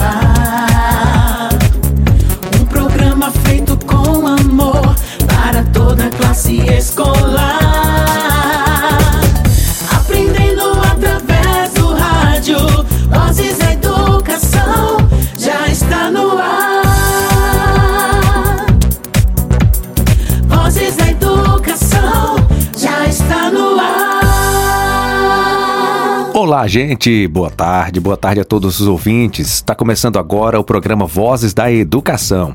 Popular, um programa feito com amor para toda a classe escolar, aprendendo através do rádio, vozes da educação já está no ar. Vozes da educação já está no ar. Olá, gente. Boa tarde a todos os ouvintes. Está começando agora o programa Vozes da Educação.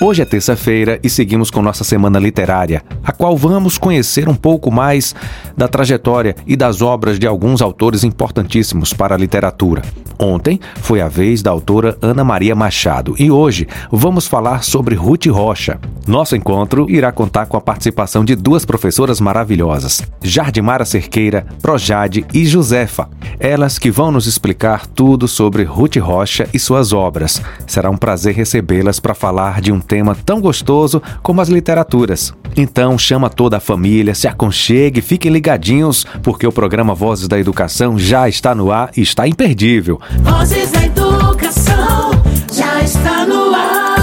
Hoje é terça-feira e seguimos com nossa semana literária, a qual vamos conhecer um pouco mais da trajetória e das obras de alguns autores importantíssimos para a literatura. Ontem foi a vez da autora Ana Maria Machado e hoje vamos falar sobre Ruth Rocha. Nosso encontro irá contar com a participação de duas professoras maravilhosas, Jardimara Cerqueira, Projade e Josefa. Elas que vão nos explicar tudo sobre Ruth Rocha e suas obras. Será um prazer recebê-las para falar de um tema tão gostoso como as literaturas. Então chama toda a família, se aconchegue, fiquem ligadinhos, porque o programa Vozes da Educação já está no ar e está imperdível. Vozes da Educação já está no ar.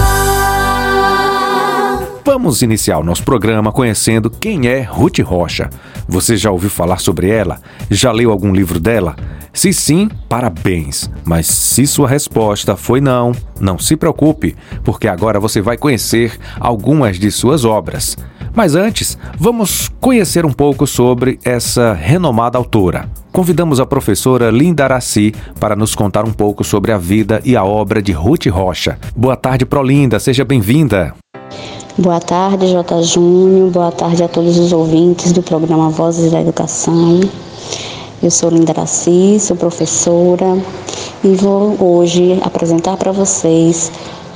Vamos iniciar o nosso programa conhecendo quem é Ruth Rocha. Você já ouviu falar sobre ela? Já leu algum livro dela? Se sim, parabéns. Mas se sua resposta foi não, não se preocupe, porque agora você vai conhecer algumas de suas obras. Mas antes, vamos conhecer um pouco sobre essa renomada autora. Convidamos a professora Linda Aracy para nos contar um pouco sobre a vida e a obra de Ruth Rocha. Boa tarde, Prolinda. Seja bem-vinda. Boa tarde, J. Júnior. Boa tarde a todos os ouvintes do programa Vozes da Educação. Eu sou Linda Aracy, sou professora e vou hoje apresentar para vocês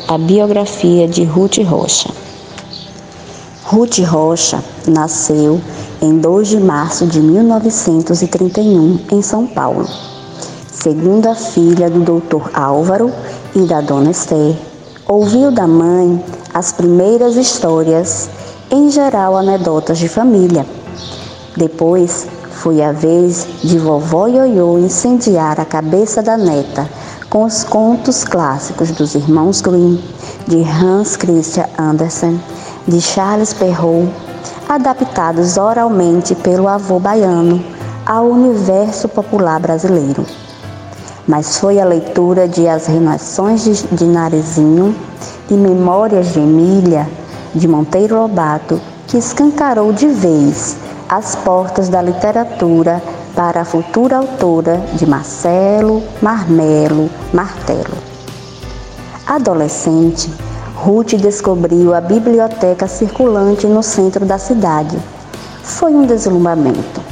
a biografia de Ruth Rocha. Ruth Rocha nasceu em 2 de março de 1931, em São Paulo, segunda filha do Dr. Álvaro e da Dona Esther. Ouviu da mãe as primeiras histórias, em geral anedotas de família. Depois foi a vez de vovó Ioiô incendiar a cabeça da neta com os contos clássicos dos Irmãos Grimm, de Hans Christian Andersen, de Charles Perrault, adaptados oralmente pelo avô baiano ao universo popular brasileiro. Mas foi a leitura de As Reinações de Narizinho e Memórias de Emília, de Monteiro Lobato, que escancarou de vez as portas da literatura para a futura autora de Marcelo, Marmelo, Martelo. Adolescente, Ruth descobriu a biblioteca circulante no centro da cidade. Foi um deslumbramento.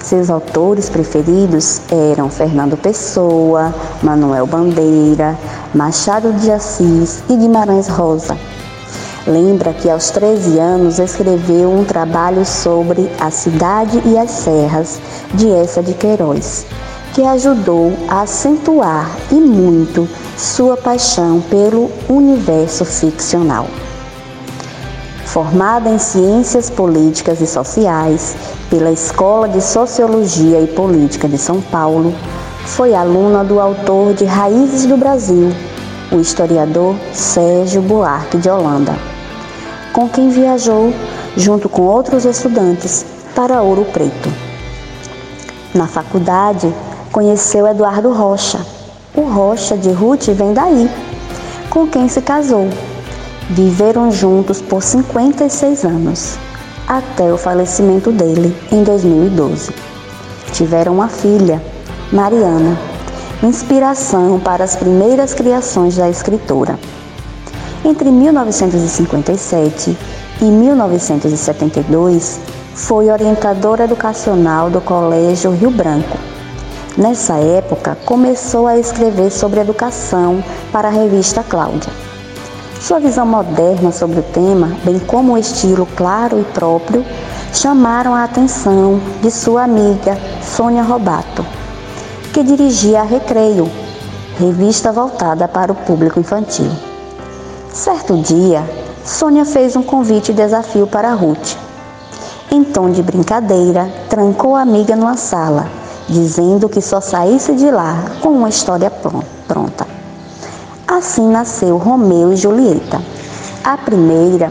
Seus autores preferidos eram Fernando Pessoa, Manuel Bandeira, Machado de Assis e Guimarães Rosa. Lembra que aos 13 anos escreveu um trabalho sobre A Cidade e as Serras, de Eça de Queiroz, que ajudou a acentuar e muito sua paixão pelo universo ficcional. Formada em Ciências Políticas e Sociais pela Escola de Sociologia e Política de São Paulo, foi aluna do autor de Raízes do Brasil, o historiador Sérgio Buarque de Holanda, com quem viajou junto com outros estudantes para Ouro Preto. Na faculdade, conheceu Eduardo Rocha. O Rocha de Ruth vem daí, com quem se casou. Viveram juntos por 56 anos, até o falecimento dele em 2012. Tiveram uma filha, Mariana, inspiração para as primeiras criações da escritora. Entre 1957 e 1972, foi orientadora educacional do Colégio Rio Branco. Nessa época, começou a escrever sobre educação para a Revista Cláudia. Sua visão moderna sobre o tema, bem como o estilo claro e próprio, chamaram a atenção de sua amiga Sônia Robatto, que dirigia a Recreio, revista voltada para o público infantil. Certo dia, Sônia fez um convite e desafio para Ruth. Em tom de brincadeira, trancou a amiga numa sala dizendo que só saísse de lá com uma história pronta. Assim nasceu Romeu e Julieta, a primeira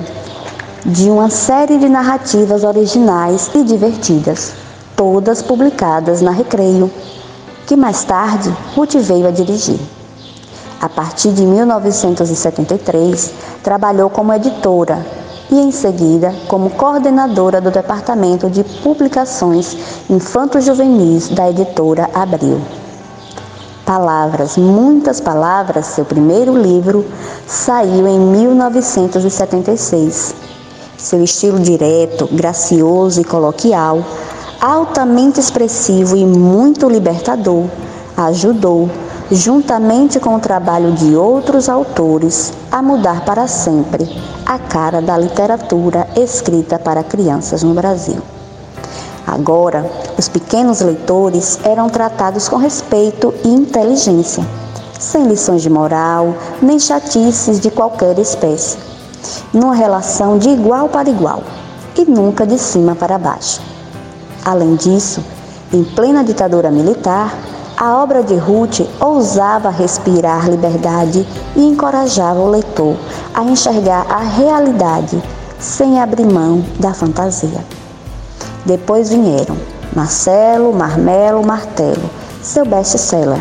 de uma série de narrativas originais e divertidas, todas publicadas na Recreio, que mais tarde Ruth veio a dirigir. A partir de 1973, trabalhou como editora e, em seguida, como coordenadora do Departamento de Publicações Infanto-Juvenis da Editora Abril. Palavras, Muitas Palavras, seu primeiro livro, saiu em 1976. Seu estilo direto, gracioso e coloquial, altamente expressivo e muito libertador, ajudou, juntamente com o trabalho de outros autores, a mudar para sempre a cara da literatura escrita para crianças no Brasil. Agora, os pequenos leitores eram tratados com respeito e inteligência, sem lições de moral, nem chatices de qualquer espécie, numa relação de igual para igual e nunca de cima para baixo. Além disso, em plena ditadura militar, a obra de Ruth ousava respirar liberdade e encorajava o leitor a enxergar a realidade sem abrir mão da fantasia. Depois vieram Marcelo, Marmelo, Martelo, seu best-seller,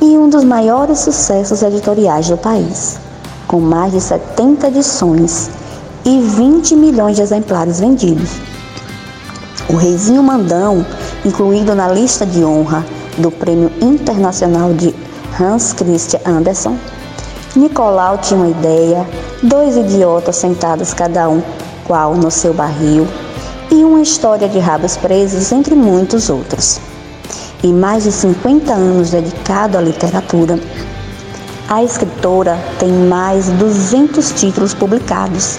e um dos maiores sucessos editoriais do país, com mais de 70 edições e 20 milhões de exemplares vendidos. O Reizinho Mandão, incluído na lista de honra do Prêmio Internacional de Hans Christian Andersen, Nicolau tinha uma ideia, dois idiotas sentados cada um qual no seu barril e uma história de rabos presos, entre muitos outros. Em mais de 50 anos dedicado à literatura, a escritora tem mais de 200 títulos publicados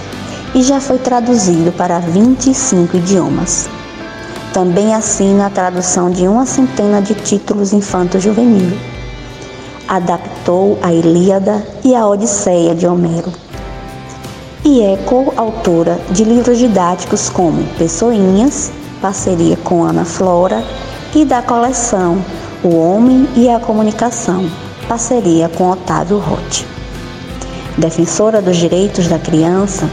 e já foi traduzido para 25 idiomas. Também assina a tradução de uma centena de títulos infanto-juvenil. Adaptou a Ilíada e a Odisseia de Homero. E é coautora de livros didáticos como Pessoinhas, parceria com Ana Flora, e da coleção O Homem e a Comunicação, parceria com Otávio Roth. Defensora dos direitos da criança,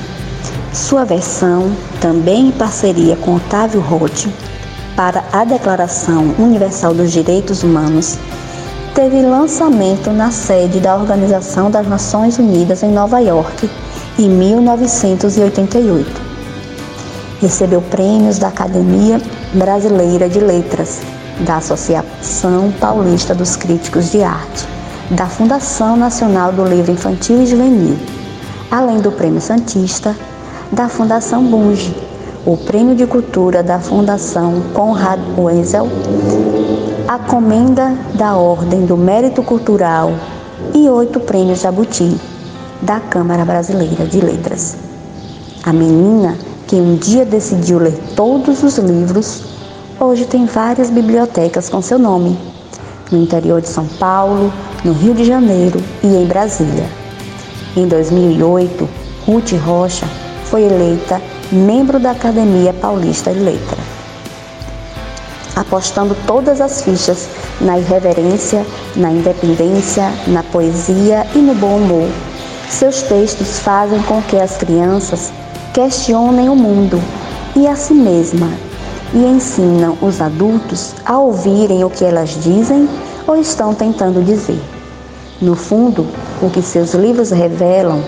sua versão, também em parceria com Otávio Roth, para a Declaração Universal dos Direitos Humanos, teve lançamento na sede da Organização das Nações Unidas em Nova York, em 1988. Recebeu prêmios da Academia Brasileira de Letras, da Associação Paulista dos Críticos de Arte, da Fundação Nacional do Livro Infantil e Juvenil, além do Prêmio Santista, da Fundação Bunge, o Prêmio de Cultura da Fundação Conrad Wenzel, a Comenda da Ordem do Mérito Cultural e 8 Prêmios Jabuti, da Câmara Brasileira de Letras. A menina que um dia decidiu ler todos os livros, hoje tem várias bibliotecas com seu nome, no interior de São Paulo, no Rio de Janeiro e em Brasília. Em 2008, Ruth Rocha foi eleita membro da Academia Paulista de Letras. Apostando todas as fichas na irreverência, na independência, na poesia e no bom humor, seus textos fazem com que as crianças questionem o mundo e a si mesma e ensinam os adultos a ouvirem o que elas dizem ou estão tentando dizer. No fundo, o que seus livros revelam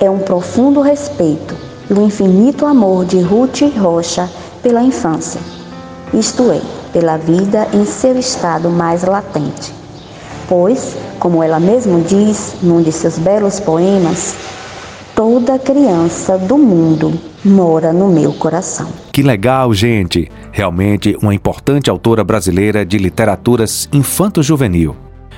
é um profundo respeito do infinito amor de Ruth Rocha pela infância, isto é, pela vida em seu estado mais latente. Pois, como ela mesma diz num de seus belos poemas, toda criança do mundo mora no meu coração. Que legal, gente! Realmente uma importante autora brasileira de literaturas infanto-juvenil.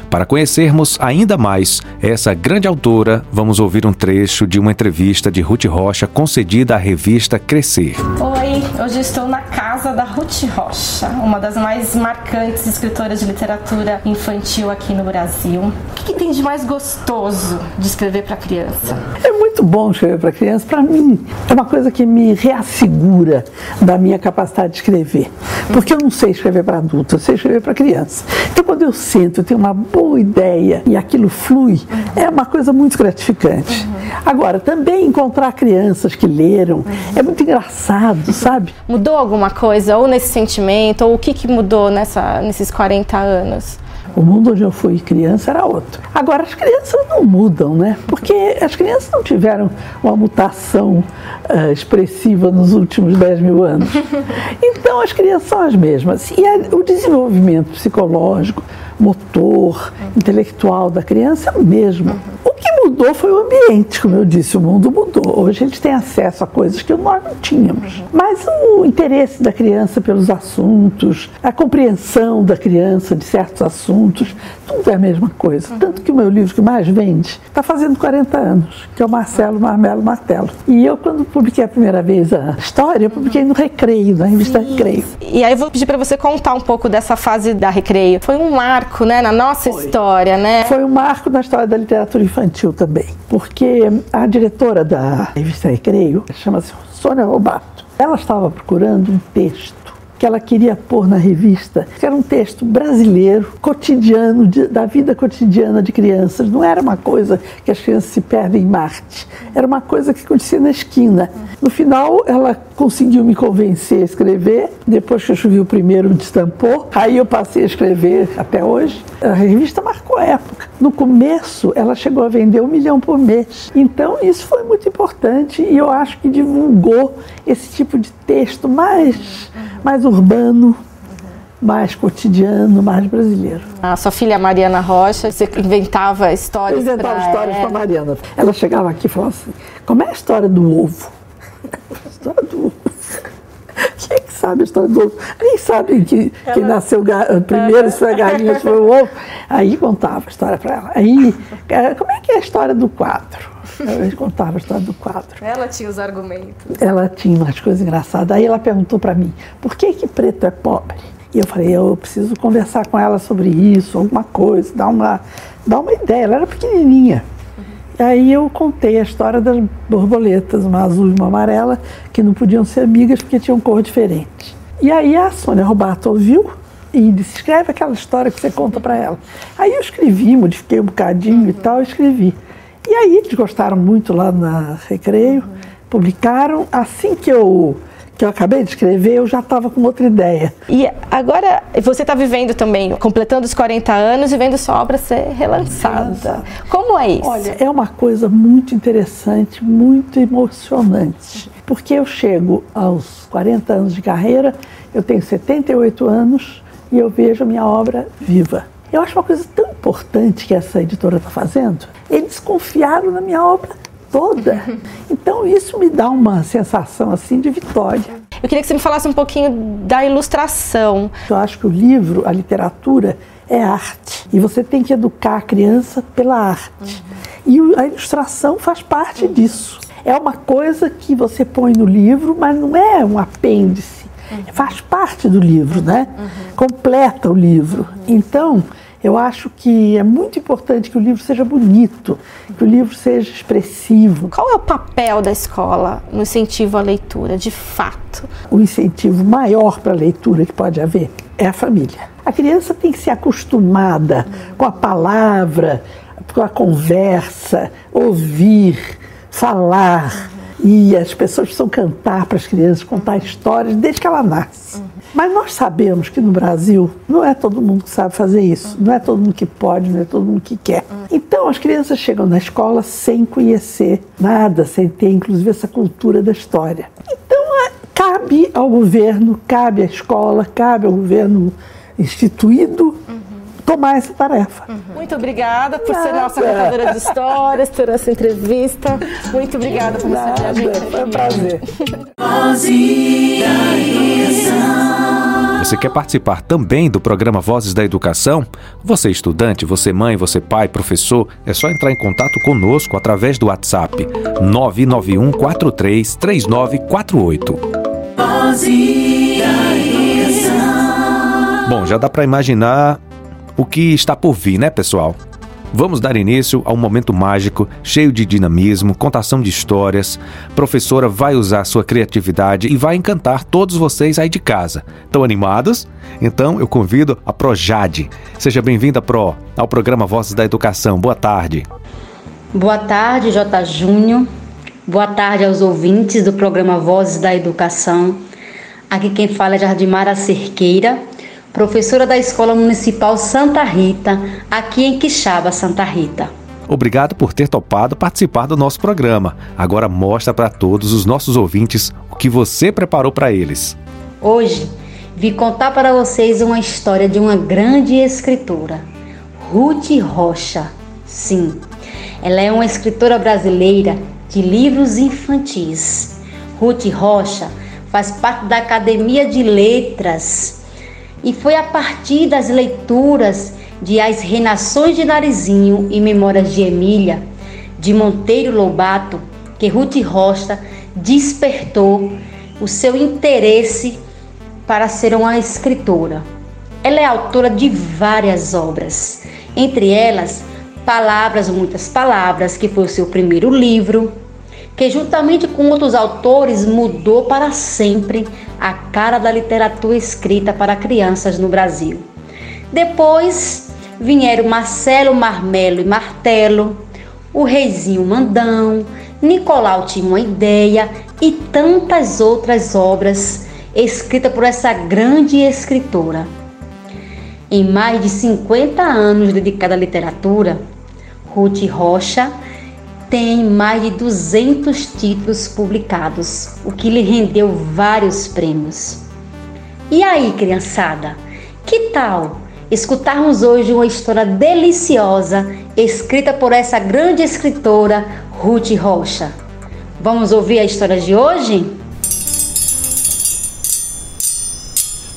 Para conhecermos ainda mais essa grande autora, vamos ouvir um trecho de uma entrevista de Ruth Rocha concedida à revista Crescer. Oi, hoje estou na casa da Ruth Rocha, uma das mais marcantes escritoras de literatura infantil aqui no Brasil. O que tem de mais gostoso de escrever para criança? É muito muito bom escrever para criança. Para mim, é uma coisa que me reassegura da minha capacidade de escrever. Porque eu não sei escrever para adulto, eu sei escrever para criança. Então, quando eu sento, eu tenho uma boa ideia e aquilo flui, é uma coisa muito gratificante. Agora, também encontrar crianças que leram é muito engraçado, sabe? Mudou alguma coisa, ou nesse sentimento, ou o que mudou nesses 40 anos? O mundo onde eu fui criança era outro. Agora, as crianças não mudam, né? Porque as crianças não tiveram uma mutação expressiva nos últimos 10 mil anos. Então, as crianças são as mesmas. E o desenvolvimento psicológico, motor, intelectual da criança é o mesmo. O que mudou foi o ambiente, como eu disse, o mundo mudou. Hoje eles têm acesso a coisas que nós não tínhamos. Mas o interesse da criança pelos assuntos, a compreensão da criança de certos assuntos, tudo é a mesma coisa. Tanto que o meu livro que mais vende está fazendo 40 anos, que é o Marcelo Marmelo Martelo. E eu, quando publiquei a primeira vez a história, eu publiquei no Recreio, na revista Recreio. E aí eu vou pedir para você contar um pouco dessa fase da Recreio. Foi um marco, né, na nossa história, né? Foi um marco na história da literatura infantil também, porque a diretora da revista Recreio, chama-se Sônia Robatto, ela estava procurando um texto que ela queria pôr na revista, que era um texto brasileiro, cotidiano, da vida cotidiana de crianças. Não era uma coisa que as crianças se perdem em Marte, era uma coisa que acontecia na esquina. No final, ela conseguiu me convencer a escrever. Depois que eu escrevi o primeiro, me destampou. Aí eu passei a escrever até hoje. A revista marcou a época. No começo, ela chegou a vender 1 milhão por mês. Então, isso foi muito importante e eu acho que divulgou esse tipo de texto mais urbano, mais cotidiano, mais brasileiro. A sua filha Mariana Rocha, você inventava histórias para ela? Eu inventava histórias para Mariana. Ela chegava aqui e falava assim, como é a história do ovo? A história do ovo. Quem é que sabe a história do ovo? Nem sabe que nasceu primeiro, se foi a galinha, se foi o ovo. Aí contava a história para ela. Aí, como é que é a história do quadro? Ela contava a história do quadro. Ela tinha os argumentos. Ela tinha umas coisas engraçadas. Aí ela perguntou para mim, por que que preto é pobre? E eu falei, eu preciso conversar com ela sobre isso, alguma coisa, dar uma ideia. Ela era pequenininha. Aí eu contei a história das borboletas, uma azul e uma amarela, que não podiam ser amigas porque tinham cor diferente. E aí a Sônia Robatto ouviu e disse, escreve aquela história que você conta para ela. Aí eu escrevi, modifiquei um bocadinho e tal, escrevi. E aí eles gostaram muito lá na Recreio, publicaram. Assim que eu acabei de escrever, eu já estava com outra ideia. E agora você está vivendo também, completando os 40 anos e vendo sua obra ser relançada. Como é isso? Olha, é uma coisa muito interessante, muito emocionante. Porque eu chego aos 40 anos de carreira, eu tenho 78 anos e eu vejo a minha obra viva. Eu acho uma coisa tão importante que essa editora está fazendo. Eles confiaram na minha obra toda. Então isso me dá uma sensação assim de vitória. Eu queria que você me falasse um pouquinho da ilustração. Eu acho que o livro, a literatura, é arte. E você tem que educar a criança pela arte. E a ilustração faz parte disso. É uma coisa que você põe no livro, mas não é um apêndice. Faz parte do livro, né? Completa o livro. Então, eu acho que é muito importante que o livro seja bonito, que o livro seja expressivo. Qual é o papel da escola no incentivo à leitura, de fato? O incentivo maior para a leitura que pode haver é a família. A criança tem que ser acostumada com a palavra, com a conversa, ouvir, falar. E as pessoas precisam cantar para as crianças, contar histórias desde que ela nasce. Mas nós sabemos que no Brasil não é todo mundo que sabe fazer isso, não é todo mundo que pode, não é todo mundo que quer. Então as crianças chegam na escola sem conhecer nada, sem ter inclusive essa cultura da história. Então cabe ao governo, cabe à escola, cabe ao governo instituído tomar essa tarefa. Muito obrigada por ser nossa contadora de histórias, por essa entrevista. Muito obrigada por você ter a gente aqui. Foi um prazer. Você quer participar também do programa Vozes da Educação? Você é estudante, você é mãe, você é pai, professor, é só entrar em contato conosco através do WhatsApp 991433948. Vozes da Educação. Bom, já dá para imaginar o que está por vir, né, pessoal? Vamos dar início a um momento mágico, cheio de dinamismo, contação de histórias. A professora vai usar sua criatividade e vai encantar todos vocês aí de casa. Estão animados? Então eu convido a Pro Jade. Seja bem-vinda, Pro, ao programa Vozes da Educação. Boa tarde. Boa tarde, J. Júnior. Boa tarde aos ouvintes do programa Vozes da Educação. Aqui quem fala é Jardimara Cerqueira, professora da Escola Municipal Santa Rita, aqui em Quixaba, Santa Rita. Obrigado por ter topado participar do nosso programa. Agora mostra para todos os nossos ouvintes o que você preparou para eles. Hoje, vim contar para vocês uma história de uma grande escritora, Ruth Rocha. Sim, ela é uma escritora brasileira de livros infantis. Ruth Rocha faz parte da Academia de Letras, e foi a partir das leituras de As Reinações de Narizinho e Memórias de Emília, de Monteiro Lobato, que Ruth Rocha despertou o seu interesse para ser uma escritora. Ela é autora de várias obras, entre elas Palavras, Muitas Palavras, que foi o seu primeiro livro, que juntamente com outros autores mudou para sempre a cara da literatura escrita para crianças no Brasil. Depois vieram Marcelo, Marmelo e Martelo, o Reizinho Mandão, Nicolau tinha uma Ideia e tantas outras obras escritas por essa grande escritora. Em mais de 50 anos dedicada à literatura, Ruth Rocha tem mais de 200 títulos publicados, o que lhe rendeu vários prêmios. E aí, criançada, que tal escutarmos hoje uma história deliciosa escrita por essa grande escritora, Ruth Rocha? Vamos ouvir a história de hoje?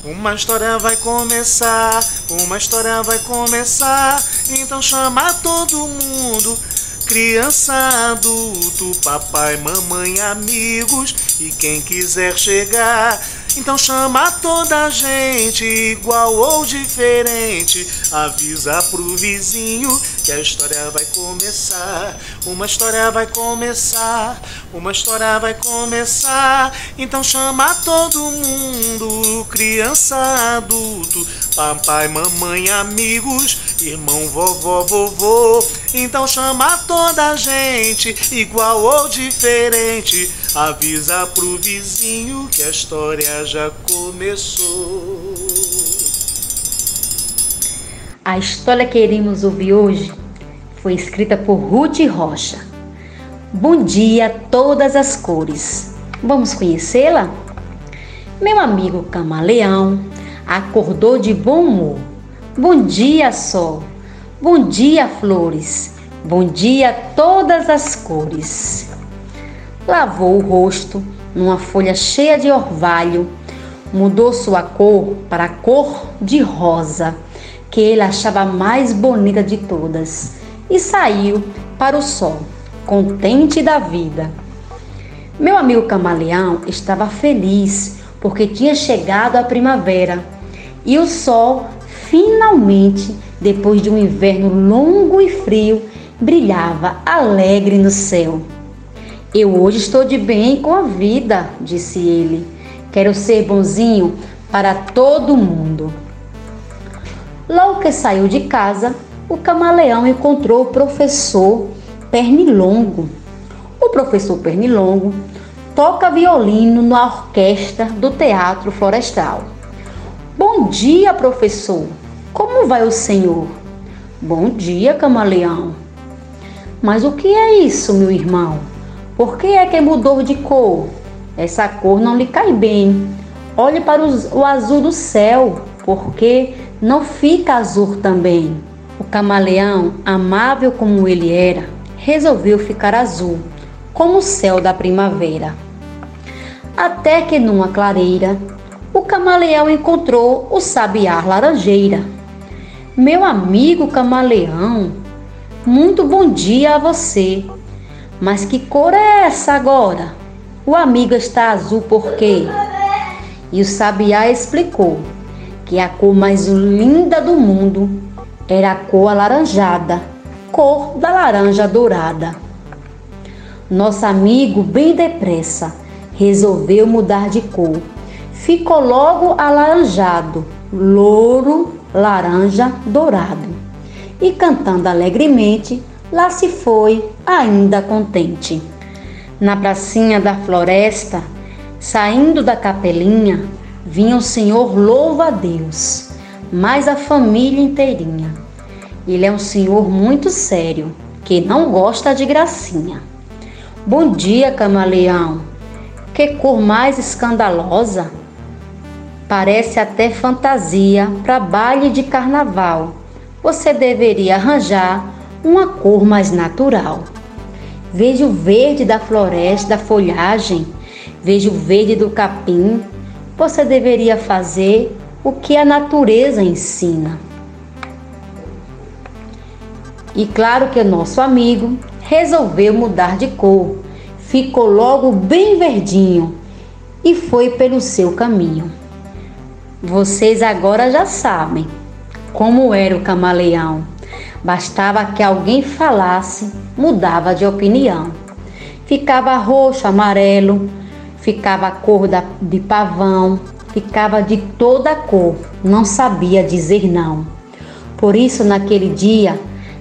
Uma história vai começar, uma história vai começar, então chama todo mundo. Criança, adulto, papai, mamãe, amigos e quem quiser chegar. Então chama toda a gente, igual ou diferente. Avisa pro vizinho que a história vai começar. Uma história vai começar, uma história vai começar. Então chama todo mundo, criança, adulto, papai, mamãe, amigos, irmão, vovó, vovô. Então chama toda a gente, igual ou diferente. Avisa pro vizinho que a história já começou. A história que iremos ouvir hoje foi escrita por Ruth Rocha. Bom dia, todas as cores. Vamos conhecê-la? Meu amigo camaleão acordou de bom humor. Bom dia, sol. Bom dia, flores. Bom dia, todas as cores. Lavou o rosto numa folha cheia de orvalho, mudou sua cor para a cor de rosa, que ele achava a mais bonita de todas, e saiu para o sol, contente da vida. Meu amigo camaleão estava feliz porque tinha chegado a primavera, e o sol, finalmente, depois de um inverno longo e frio, brilhava alegre no céu. Eu hoje estou de bem com a vida, disse ele. Quero ser bonzinho para todo mundo. Logo que saiu de casa, o camaleão encontrou o professor Pernilongo. O professor Pernilongo toca violino na orquestra do Teatro Florestal. Bom dia, professor. Como vai o senhor? Bom dia, camaleão. Mas o que é isso, meu irmão? Por que é que mudou de cor? Essa cor não lhe cai bem. Olhe para o azul do céu, porque não fica azul também. O camaleão, amável como ele era, resolveu ficar azul, como o céu da primavera. Até que numa clareira, o camaleão encontrou o sabiá laranjeira. Meu amigo camaleão, muito bom dia a você. Mas que cor é essa agora? O amigo está azul por quê? E o sabiá explicou que a cor mais linda do mundo era a cor alaranjada, cor da laranja dourada. Nosso amigo, bem depressa, resolveu mudar de cor. Ficou logo alaranjado, louro, laranja, dourado. E cantando alegremente, lá se foi, ainda contente. Na pracinha da floresta, saindo da capelinha, vinha o senhor louva a Deus, mas a família inteirinha. Ele é um senhor muito sério, que não gosta de gracinha. Bom dia, camaleão, que cor mais escandalosa! Parece até fantasia para baile de carnaval. Você deveria arranjar uma cor mais natural. Vejo o verde da floresta, da folhagem, vejo o verde do capim. Você deveria fazer o que a natureza ensina. E claro que o nosso amigo resolveu mudar de cor. Ficou logo bem verdinho e foi pelo seu caminho. Vocês agora já sabem como era o camaleão. Bastava que alguém falasse, mudava de opinião. Ficava roxo, amarelo, ficava a cor de pavão, ficava de toda cor, não sabia dizer não. Por isso, naquele dia,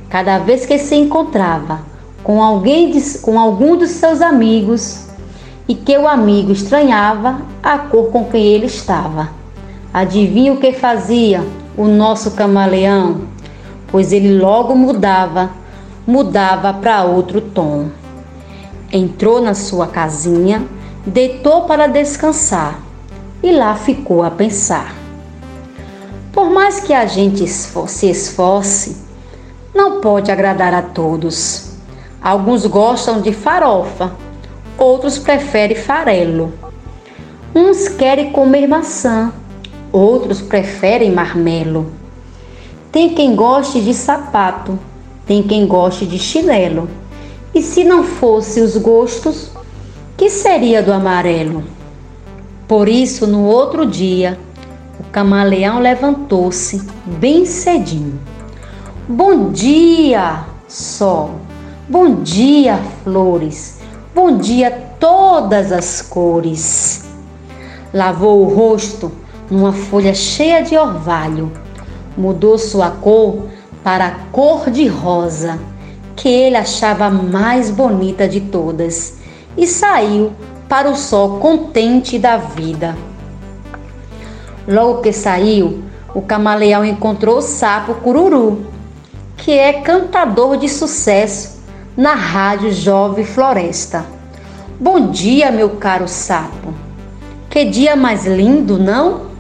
cada vez que se encontrava com algum dos seus amigos e que o amigo estranhava a cor com quem ele estava, adivinha o que fazia o nosso camaleão? Pois ele logo mudava para outro tom. Entrou na sua casinha, deitou para descansar e lá ficou a pensar. Por mais que a gente se esforce, não pode agradar a todos. Alguns gostam de farofa, outros preferem farelo. Uns querem comer maçã, outros preferem marmelo. Tem quem goste de sapato, tem quem goste de chinelo. E se não fosse os gostos, que seria do amarelo? Por isso, no outro dia, o camaleão levantou-se bem cedinho. Bom dia, sol, bom dia, flores, bom dia, todas as cores. Lavou o rosto numa folha cheia de orvalho, mudou sua cor para a cor de rosa, que ele achava a mais bonita de todas, e saiu para o sol contente da vida. Logo que saiu, o camaleão encontrou o sapo cururu, que é cantador de sucesso na rádio Jovem Floresta. Bom dia, meu caro sapo. Que dia mais lindo, não?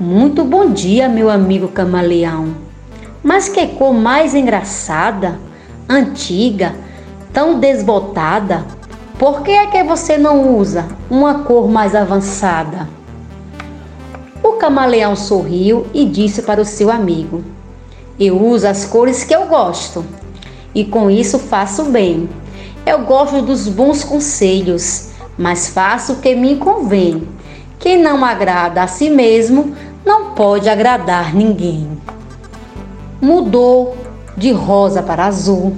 Muito bom dia, meu amigo camaleão. Mas que cor mais engraçada, antiga, tão desbotada. Por que é que você não usa uma cor mais avançada? O camaleão sorriu e disse para o seu amigo: eu uso as cores que eu gosto e com isso faço bem. Eu gosto dos bons conselhos, mas faço o que me convém. Quem não agrada a si mesmo não pode agradar ninguém. Mudou de rosa para azul,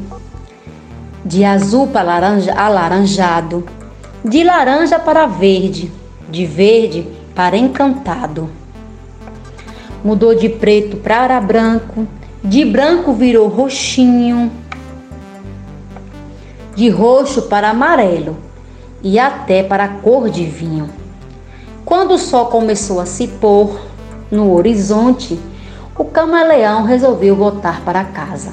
de azul para laranja, alaranjado, de laranja para verde, de verde para encantado. Mudou de preto para branco, de branco virou roxinho, de roxo para amarelo e até para cor de vinho. Quando o sol começou a se pôr no horizonte, o camaleão resolveu voltar para casa.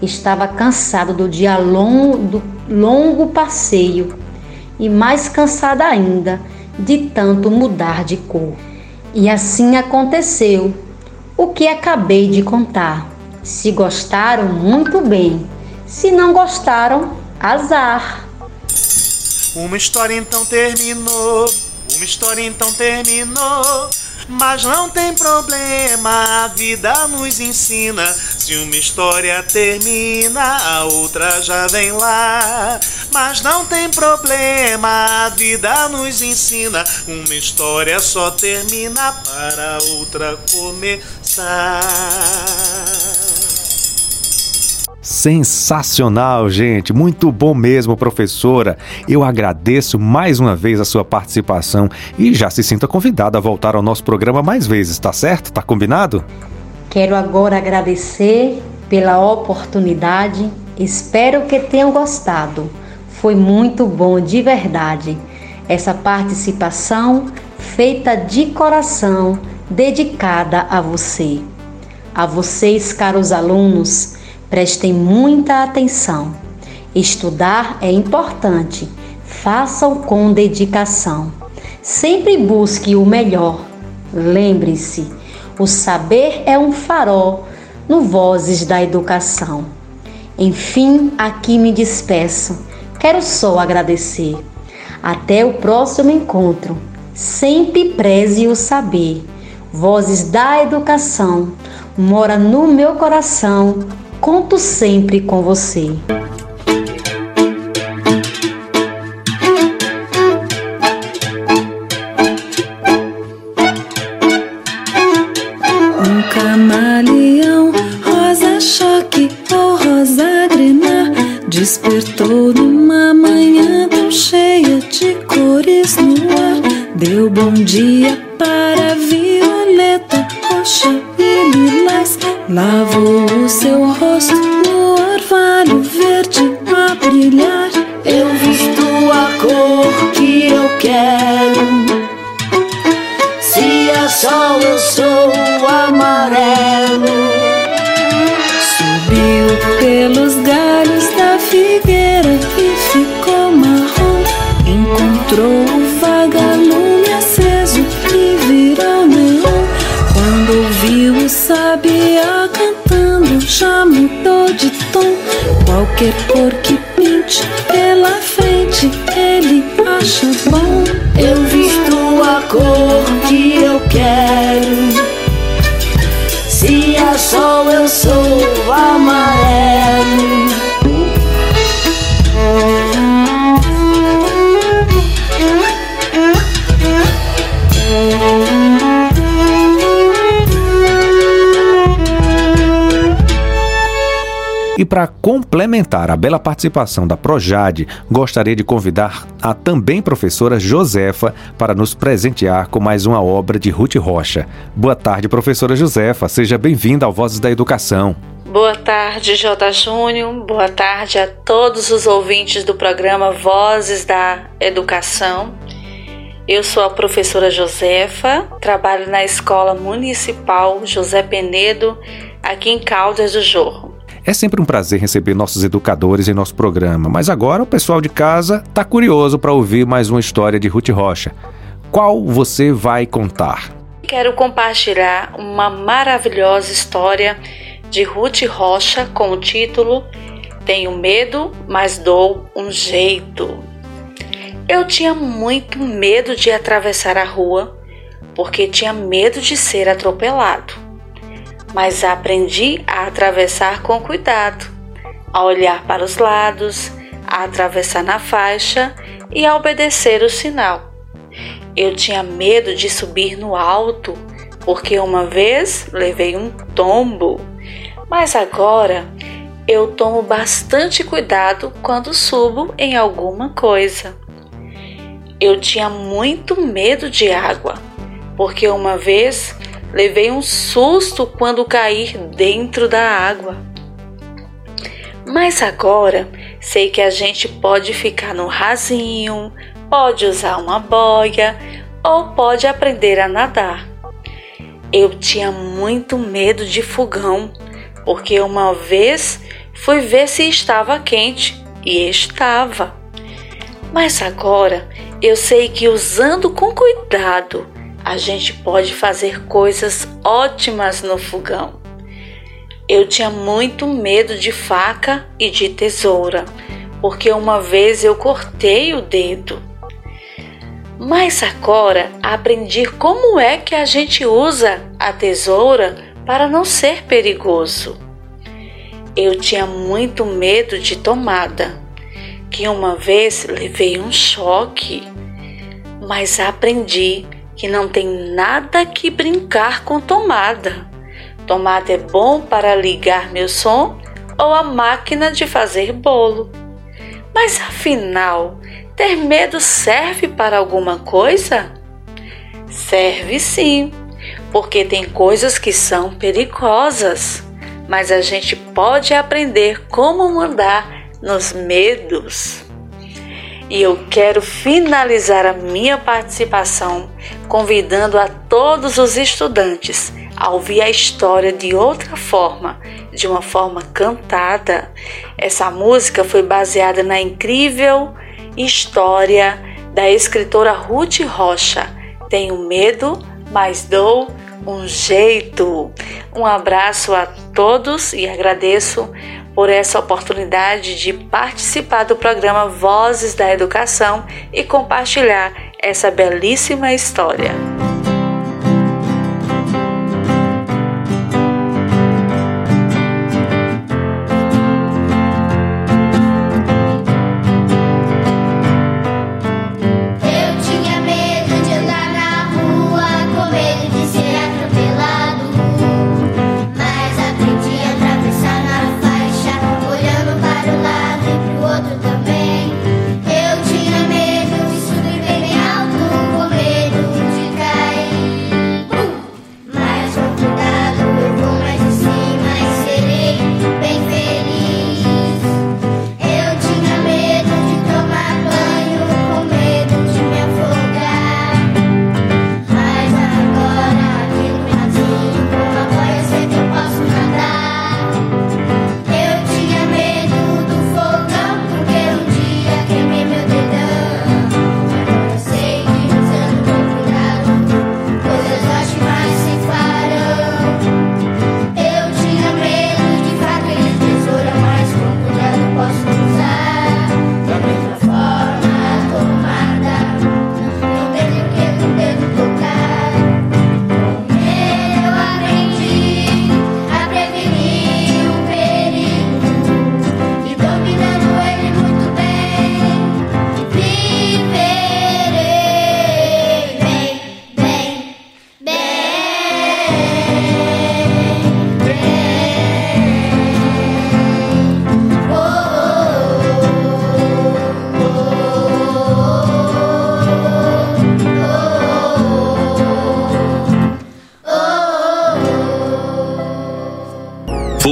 Estava cansado do dia longo passeio e mais cansado ainda de tanto mudar de cor. E assim aconteceu o que acabei de contar. Se gostaram, muito bem. Se não gostaram, azar. Uma história então terminou. Mas não tem problema, a vida nos ensina. Se uma história termina, a outra já vem lá. Mas não tem problema, a vida nos ensina. Uma história só termina para outra começar. Sensacional, gente! Muito bom mesmo, professora! Eu agradeço mais uma vez a sua participação e já se sinta convidada a voltar ao nosso programa mais vezes, tá certo? Tá combinado? Quero agora agradecer pela oportunidade. Espero que tenham gostado. Foi muito bom, de verdade. Essa participação feita de coração, dedicada a você. A vocês, caros alunos, prestem muita atenção. Estudar é importante. Façam com dedicação. Sempre busque o melhor. Lembre-se, o saber é um farol no Vozes da Educação. Enfim, aqui me despeço. Quero só agradecer. Até o próximo encontro. Sempre preze o saber. Vozes da Educação mora no meu coração. Conto sempre com você. Um camaleão, rosa choque ou rosa grená, despertou numa manhã tão cheia de cores no ar. Deu bom dia para violeta, roxa e lilás. Lavou o seu rosto no orvalho verde a brilhar. Eu visto a cor que eu quero. Se é sol, eu sou amarelo. Subiu pelos galhos da figueira e ficou marrom. Encontrou o vagalume aceso que virou neon. Quando ouviu o sabiá cantando, já mudou de tom. Qualquer cor que pinte pela frente, ele acha bom. Eu visto a cor que eu quero. Se é sol, eu sou amarelo. E para complementar a bela participação da Projade, gostaria de convidar a também professora Josefa para nos presentear com mais uma obra de Ruth Rocha. Boa tarde, professora Josefa. Seja bem-vinda ao Vozes da Educação. Boa tarde, J. Júnior. Boa tarde a todos os ouvintes do programa Vozes da Educação. Eu sou a professora Josefa, trabalho na Escola Municipal José Penedo, aqui em Caldas do Jorro. É sempre um prazer receber nossos educadores em nosso programa, mas agora o pessoal de casa está curioso para ouvir mais uma história de Ruth Rocha. Qual você vai contar? Quero compartilhar uma maravilhosa história de Ruth Rocha com o título Tenho Medo, mas Dou um Jeito. Eu tinha muito medo de atravessar a rua, porque tinha medo de ser atropelado. Mas aprendi a atravessar com cuidado, a olhar para os lados, a atravessar na faixa e a obedecer o sinal. Eu tinha medo de subir no alto, porque uma vez levei um tombo, mas agora eu tomo bastante cuidado quando subo em alguma coisa. Eu tinha muito medo de água, porque uma vez levei um susto quando caí dentro da água. Mas agora sei que a gente pode ficar no rasinho, pode usar uma boia ou pode aprender a nadar. Eu tinha muito medo de fogão, porque uma vez fui ver se estava quente e estava. Mas agora eu sei que usando com cuidado, a gente pode fazer coisas ótimas no fogão. Eu tinha muito medo de faca e de tesoura, porque uma vez eu cortei o dedo. Mas agora aprendi como é que a gente usa a tesoura para não ser perigoso. Eu tinha muito medo de tomada, que uma vez levei um choque, mas aprendi que não tem nada que brincar com tomada. Tomada é bom para ligar meu som ou a máquina de fazer bolo. Mas afinal, ter medo serve para alguma coisa? Serve sim, porque tem coisas que são perigosas, mas a gente pode aprender como mandar nos medos. E eu quero finalizar a minha participação convidando a todos os estudantes a ouvir a história de outra forma, de uma forma cantada. Essa música foi baseada na incrível história da escritora Ruth Rocha. Tenho medo, mas dou um jeito. Um abraço a todos e agradeço por essa oportunidade de participar do programa Vozes da Educação e compartilhar essa belíssima história.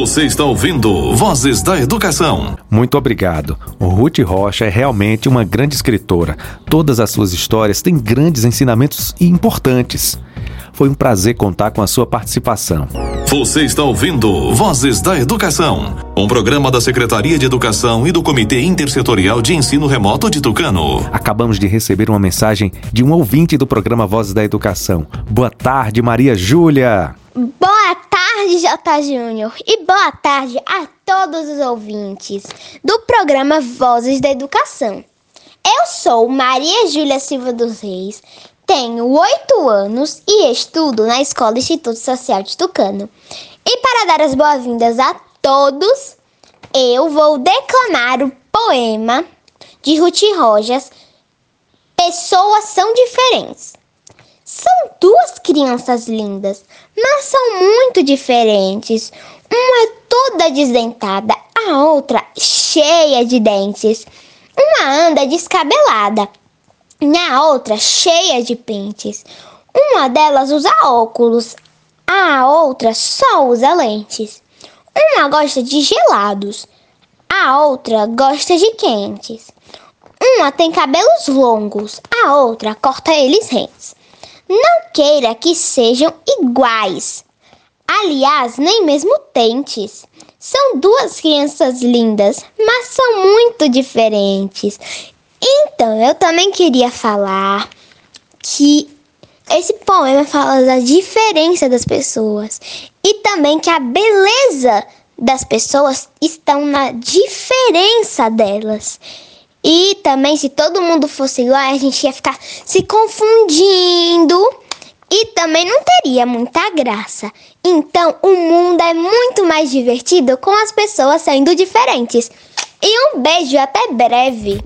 Você está ouvindo Vozes da Educação. Muito obrigado. Ruth Rocha é realmente uma grande escritora. Todas as suas histórias têm grandes ensinamentos e importantes. Foi um prazer contar com a sua participação. Você está ouvindo Vozes da Educação, um programa da Secretaria de Educação e do Comitê Intersetorial de Ensino Remoto de Tucano. Acabamos de receber uma mensagem de um ouvinte do programa Vozes da Educação. Boa tarde, Maria Júlia. Boa tarde, J. Júnior, e boa tarde a todos os ouvintes do programa Vozes da Educação. Eu sou Maria Júlia Silva dos Reis, tenho 8 anos e estudo na Escola Instituto Social de Tucano. E para dar as boas-vindas a todos, eu vou declamar o poema de Ruth Rocha, Pessoas São Diferentes. São duas crianças lindas, mas são muito diferentes. Uma é toda desdentada, a outra cheia de dentes. Uma anda descabelada, na outra cheia de pentes. Uma delas usa óculos, a outra só usa lentes. Uma gosta de gelados, a outra gosta de quentes. Uma tem cabelos longos, a outra corta eles rentes. Não queira que sejam iguais, aliás, nem mesmo tentes. São duas crianças lindas, mas são muito diferentes. Então, eu também queria falar que esse poema fala da diferença das pessoas e também que a beleza das pessoas estão na diferença delas. E também, se todo mundo fosse igual, a gente ia ficar se confundindo e também não teria muita graça. Então, o mundo é muito mais divertido com as pessoas sendo diferentes. E um beijo, até breve.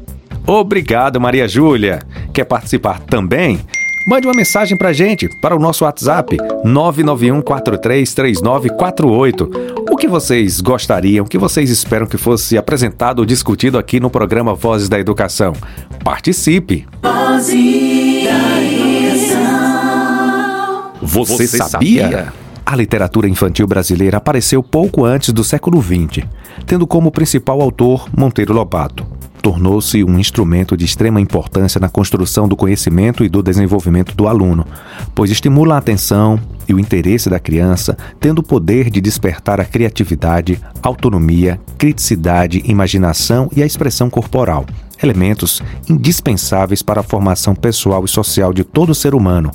Obrigado, Maria Júlia. Quer participar também? Mande uma mensagem pra gente, para o nosso WhatsApp 991433948. O que vocês gostariam, o que vocês esperam que fosse apresentado ou discutido aqui no programa Vozes da Educação? Participe! Vozes da Educação. Você sabia? A literatura infantil brasileira apareceu pouco antes do século XX, tendo como principal autor Monteiro Lobato. Tornou-se um instrumento de extrema importância na construção do conhecimento e do desenvolvimento do aluno, pois estimula a atenção e o interesse da criança, tendo o poder de despertar a criatividade, autonomia, criticidade, imaginação e a expressão corporal, elementos indispensáveis para a formação pessoal e social de todo ser humano,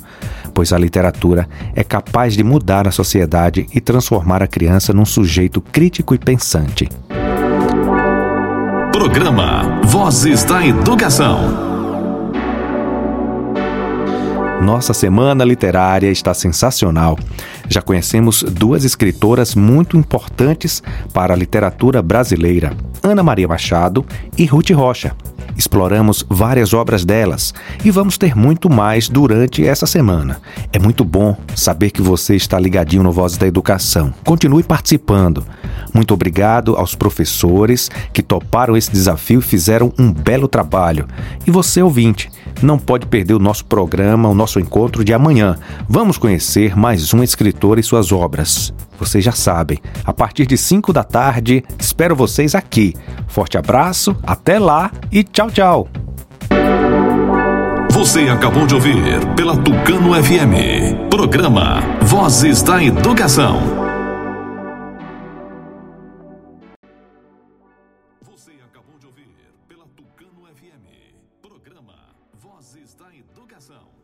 pois a literatura é capaz de mudar a sociedade e transformar a criança num sujeito crítico e pensante. Programa Vozes da Educação. Nossa semana literária está sensacional. Já conhecemos duas escritoras muito importantes para a literatura brasileira, Ana Maria Machado e Ruth Rocha. Exploramos várias obras delas e vamos ter muito mais durante essa semana. É muito bom saber que você está ligadinho no Vozes da Educação. Continue participando. Muito obrigado aos professores que toparam esse desafio e fizeram um belo trabalho. E você, ouvinte, não pode perder o nosso programa, o nosso encontro de amanhã. Vamos conhecer mais um escritor e suas obras. Vocês já sabem, a partir de 5 da tarde, espero vocês aqui. Forte abraço, até lá e tchau, tchau. Você acabou de ouvir pela Tucano FM, programa Vozes da Educação. Você acabou de ouvir pela Tucano FM, programa Vozes da Educação.